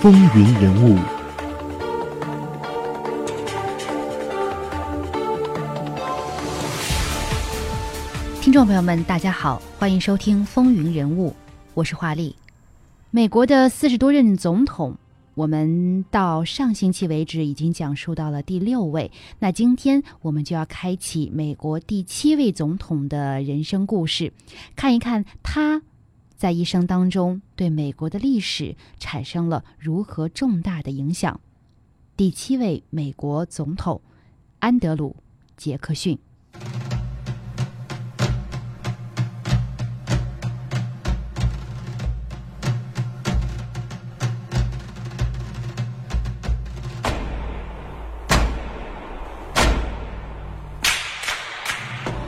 风云人物，听众朋友们，大家好，欢迎收听《风云人物》，我是华丽。美国的40多任总统，我们到上星期为止已经讲述到了第6位，那今天我们就要开启美国第7位总统的人生故事，看一看他在一生当中对美国的历史产生了如何重大的影响。第7位美国总统安德鲁·杰克逊。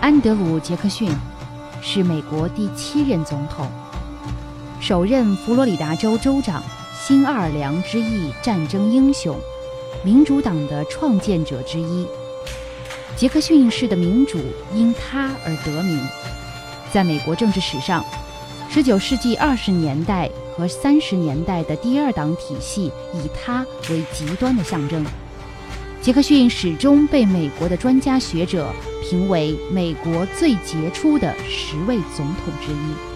安德鲁·杰克逊是美国第7任总统，首任佛罗里达州州长，新奥尔良之役战争英雄，民主党的创建者之一。杰克逊式的民主因他而得名。在美国政治史上，19世纪20年代和30年代的第二党体系以他为极端的象征。杰克逊始终被美国的专家学者评为美国最杰出的10位总统之一。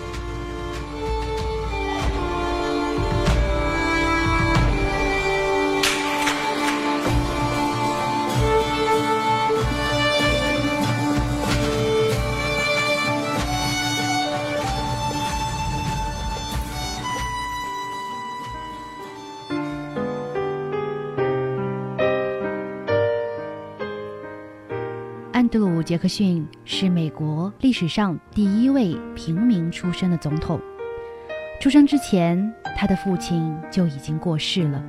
安德鲁·杰克逊是美国历史上第1位平民出身的总统。出生之前，他的父亲就已经过世了。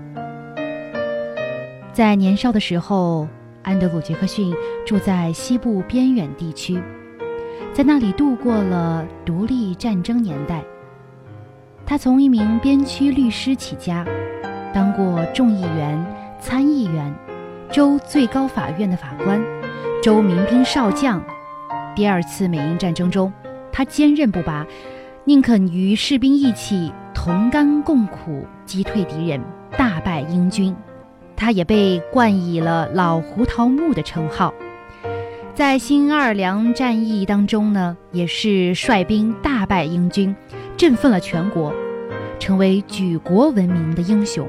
在年少的时候，安德鲁·杰克逊住在西部边远地区，在那里度过了独立战争年代。他从一名边区律师起家，当过众议员、参议员、州最高法院的法官、州民兵少将。第二次美英战争中，他坚韧不拔，宁肯与士兵一起同甘共苦，击退敌人，大败英军。他也被冠以了老胡桃木的称号。在新奥尔良战役当中呢，也是率兵大败英军，振奋了全国，成为举国闻名的英雄。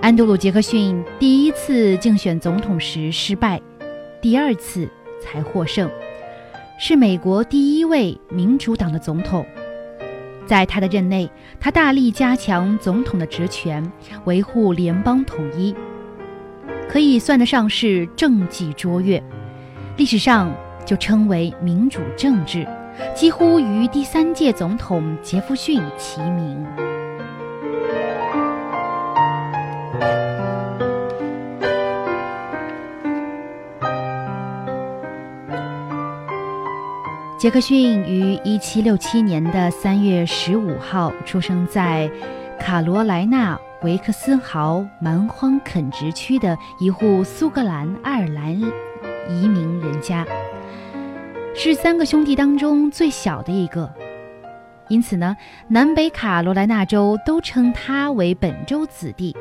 安德鲁·杰克逊第一次竞选总统时失败，第二次才获胜，是美国第1位民主党的总统。在他的任内，他大力加强总统的职权，维护联邦统一，可以算得上是政绩卓越，历史上就称为民主政治，几乎与第3届总统杰弗逊齐名。杰克逊于1767年的3月15号出生在卡罗莱纳维克斯豪蛮荒肯直区的一户苏格兰、爱尔兰移民人家，是3个兄弟当中最小的一个。因此呢，南北卡罗来纳州都称他为本州子弟，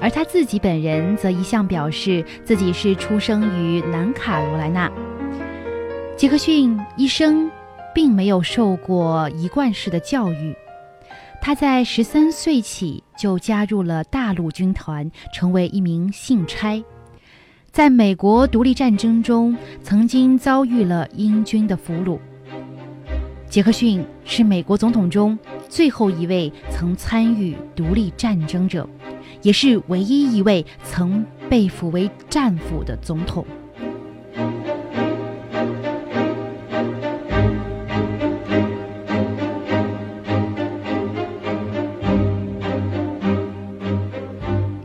而他自己本人则一向表示自己是出生于南卡罗来纳。杰克逊一生并没有受过一贯式的教育，他在13岁起就加入了大陆军团，成为一名信差。在美国独立战争中，曾经遭遇了英军的俘虏。杰克逊是美国总统中最后1位曾参与独立战争者，也是唯一1位曾被俘为战俘的总统。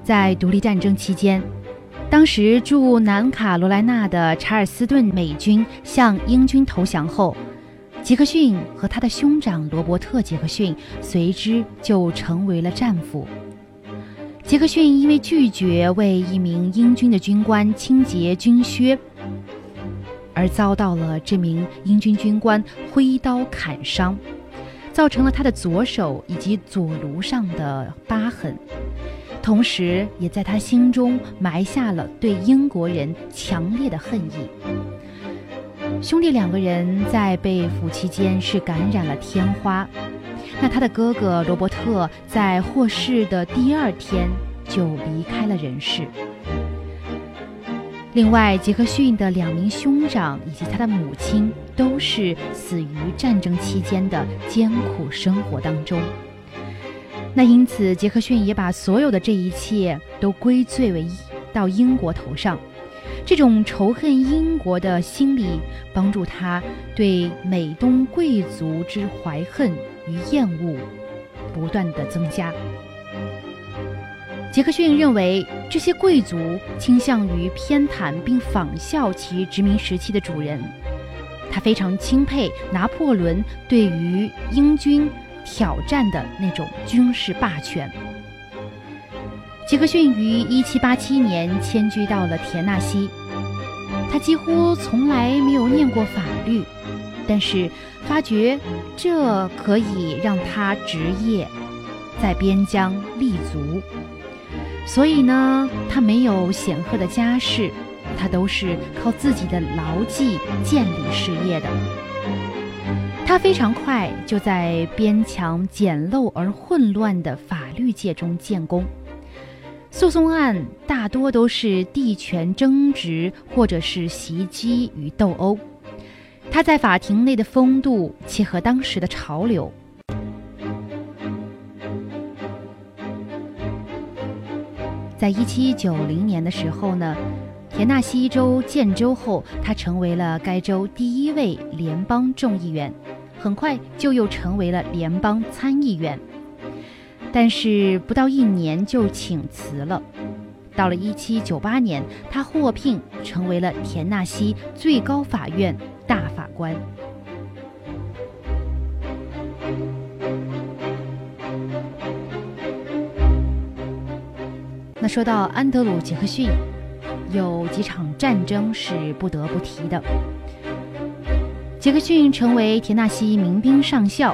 在独立战争期间，当时驻南卡罗来纳的查尔斯顿美军向英军投降后，杰克逊和他的兄长罗伯特·杰克逊随之就成为了战俘。杰克逊因为拒绝为一名英军的军官清洁军靴，而遭到了这名英军军官挥刀砍伤，造成了他的左手以及左颅上的疤痕，同时也在他心中埋下了对英国人强烈的恨意。兄弟两个人在被俘期间是感染了天花，那他的哥哥罗伯特在获释的第二天就离开了人世。另外，杰克逊的两名兄长以及他的母亲都是死于战争期间的艰苦生活当中。那因此，杰克逊也把所有的这一切都归罪为到英国头上。这种仇恨英国的心理帮助他对美东贵族之怀恨与厌恶不断的增加。杰克逊认为，这些贵族倾向于偏袒并仿效其殖民时期的主人。他非常钦佩拿破仑对于英军挑战的那种军事霸权。杰克逊于1787年迁居到了田纳西，他几乎从来没有念过法律，但是发觉这可以让他职业在边疆立足。所以呢，他没有显赫的家世，他都是靠自己的劳技建立事业的。他非常快就在边墙简陋而混乱的法律界中建功。诉讼案大多都是地权争执或者是袭击与斗殴，他在法庭内的风度切合当时的潮流。在1790年的时候呢，田纳西州建州后，他成为了该州第一位联邦众议员，很快就又成为了联邦参议员，但是不到一年就请辞了。到了1798年，他获聘成为了田纳西最高法院大法官。那说到安德鲁·杰克逊，有几场战争是不得不提的。杰克逊成为田纳西民兵上校，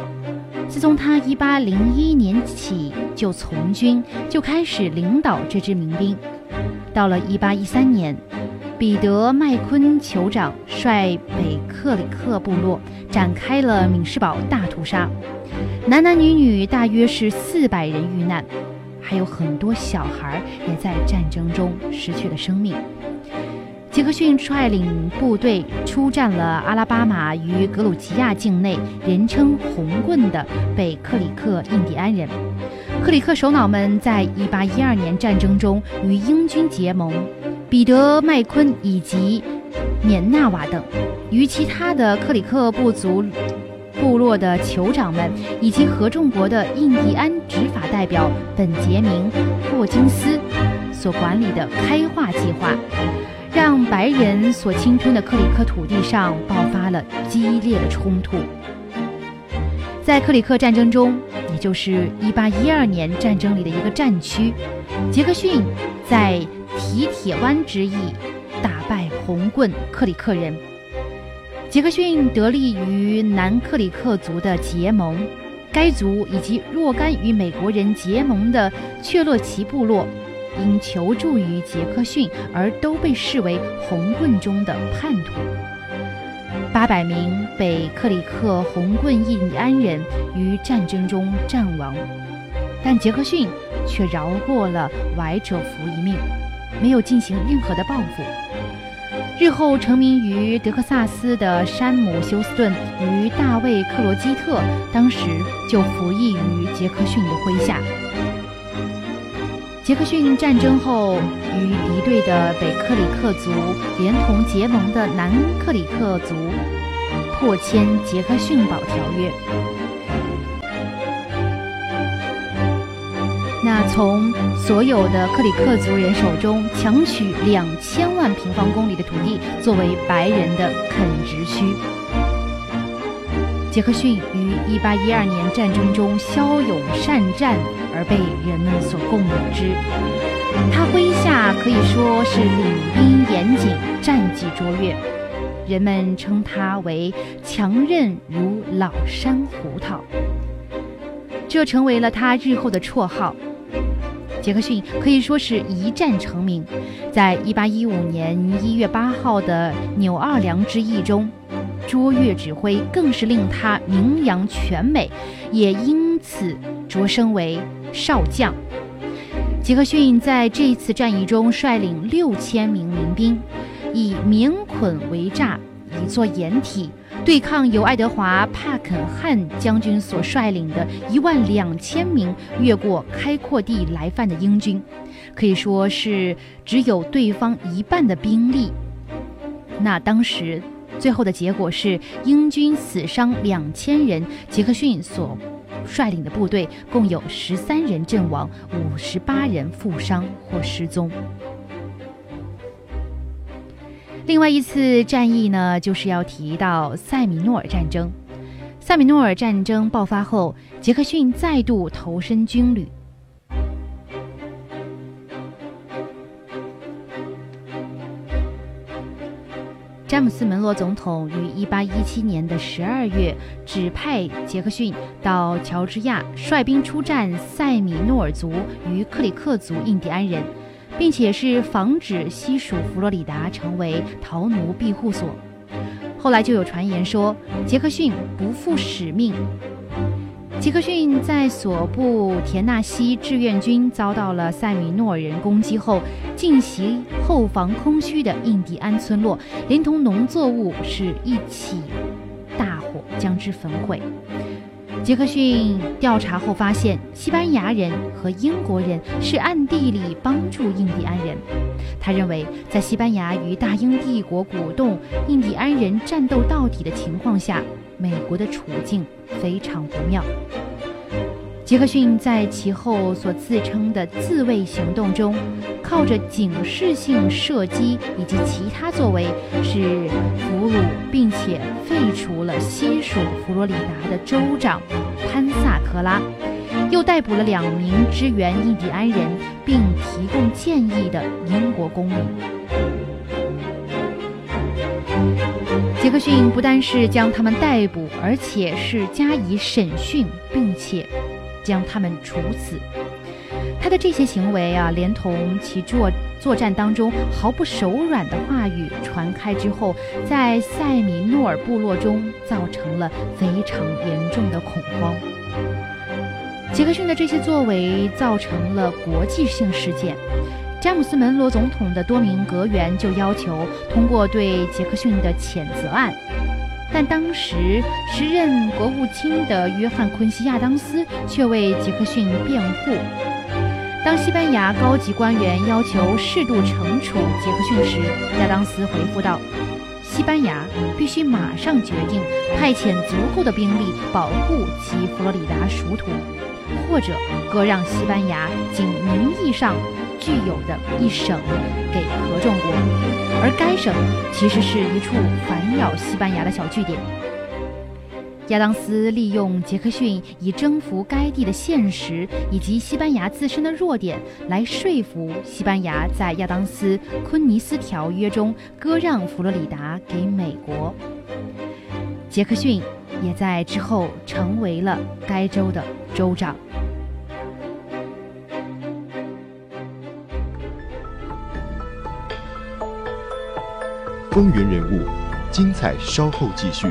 自从他1801年起就从军，就开始领导这支民兵。到了1813年，彼得·麦昆酋长率北克里克部落展开了敏士堡大屠杀，男男女女大约是400人遇难，还有很多小孩也在战争中失去了生命。杰克逊率领部队出战了阿拉巴马与格鲁吉亚境内人称红棍的北克里克印第安人。克里克首脑们在1812年战争中与英军结盟，彼得·麦昆以及缅纳瓦等与其他的克里克部落的酋长们以及合众国的印第安执法代表本杰明·霍金斯所管理的开化计划，让白人所侵吞的克里克土地上爆发了激烈的冲突。在克里克战争中，也就是1812年战争里的一个战区，杰克逊在提铁湾之役打败红棍克里克人。杰克逊得利于南克里克族的结盟，该族以及若干与美国人结盟的雀洛奇部落因求助于杰克逊而都被视为红棍中的叛徒。800名北克里克红棍印第安人于战争中战亡，但杰克逊却饶过了崴者福一命，没有进行任何的报复。日后成名于德克萨斯的山姆·休斯顿与大卫·克罗基特当时就服役于杰克逊的麾下。杰克逊战争后与敌对的北克里克族连同结盟的南克里克族破签杰克逊堡条约。那从所有的克里克族人手中强取2000万平方公里的土地作为白人的垦殖区。杰克逊于1812年战争中骁勇善战而被人们所共鸣之，他麾下可以说是领兵严谨，战绩卓越，人们称他为强韧如老山胡桃，这成为了他日后的绰号。杰克逊可以说是一战成名，在1815年1月8号的纽奥良之役中，卓越指挥更是令他名扬全美，也因此擢升为少将。杰克逊在这次战役中率领6000名民兵，以棉捆为栅，以作掩体，对抗由爱德华·帕肯汉将军所率领的12000名越过开阔地来犯的英军，可以说是只有对方一半的兵力。那当时最后的结果是英军死伤2000人，杰克逊所率领的部队共有13人阵亡，58人负伤或失踪。另外一次战役呢，就是要提到塞米诺尔战争。塞米诺尔战争爆发后，杰克逊再度投身军旅。詹姆斯·门罗总统于1817年的12月指派杰克逊到乔治亚率兵出战塞米诺尔族与克里克族印第安人，并且是防止西属佛罗里达成为逃奴庇护所。后来就有传言说杰克逊不负使命。杰克逊在所部田纳西志愿军遭到了塞米诺尔人攻击后，进袭后方空虚的印第安村落，连同农作物是一起大火将之焚毁。杰克逊调查后发现，西班牙人和英国人是暗地里帮助印第安人。他认为，在西班牙与大英帝国鼓动印第安人战斗到底的情况下，美国的处境非常不妙。杰克逊在其后所自称的自卫行动中，靠着警示性射击以及其他作为，是俘虏并且废除了西属佛罗里达的州长潘萨科拉，又逮捕了2名支援印第安人并提供建议的英国公民。杰克逊不但是将他们逮捕，而且是加以审讯，并且将他们处死。他的这些行为啊，连同其作战当中毫不手软的话语传开之后，在塞米诺尔部落中造成了非常严重的恐慌。杰克逊的这些作为造成了国际性事件，詹姆斯·门罗总统的多名阁员就要求通过对杰克逊的谴责案，但当时时任国务卿的约翰·昆西·亚当斯却为杰克逊辩护。当西班牙高级官员要求适度惩处杰克逊时，亚当斯回复道：“西班牙必须马上决定派遣足够的兵力保护其佛罗里达属土，或者割让西班牙仅名义上具有的一省给合众国，而该省其实是一处烦扰西班牙的小据点。”亚当斯利用杰克逊以征服该地的现实以及西班牙自身的弱点，来说服西班牙在亚当斯昆尼斯条约中割让佛罗里达给美国。杰克逊也在之后成为了该州的州长。风云人物，精彩稍后继续。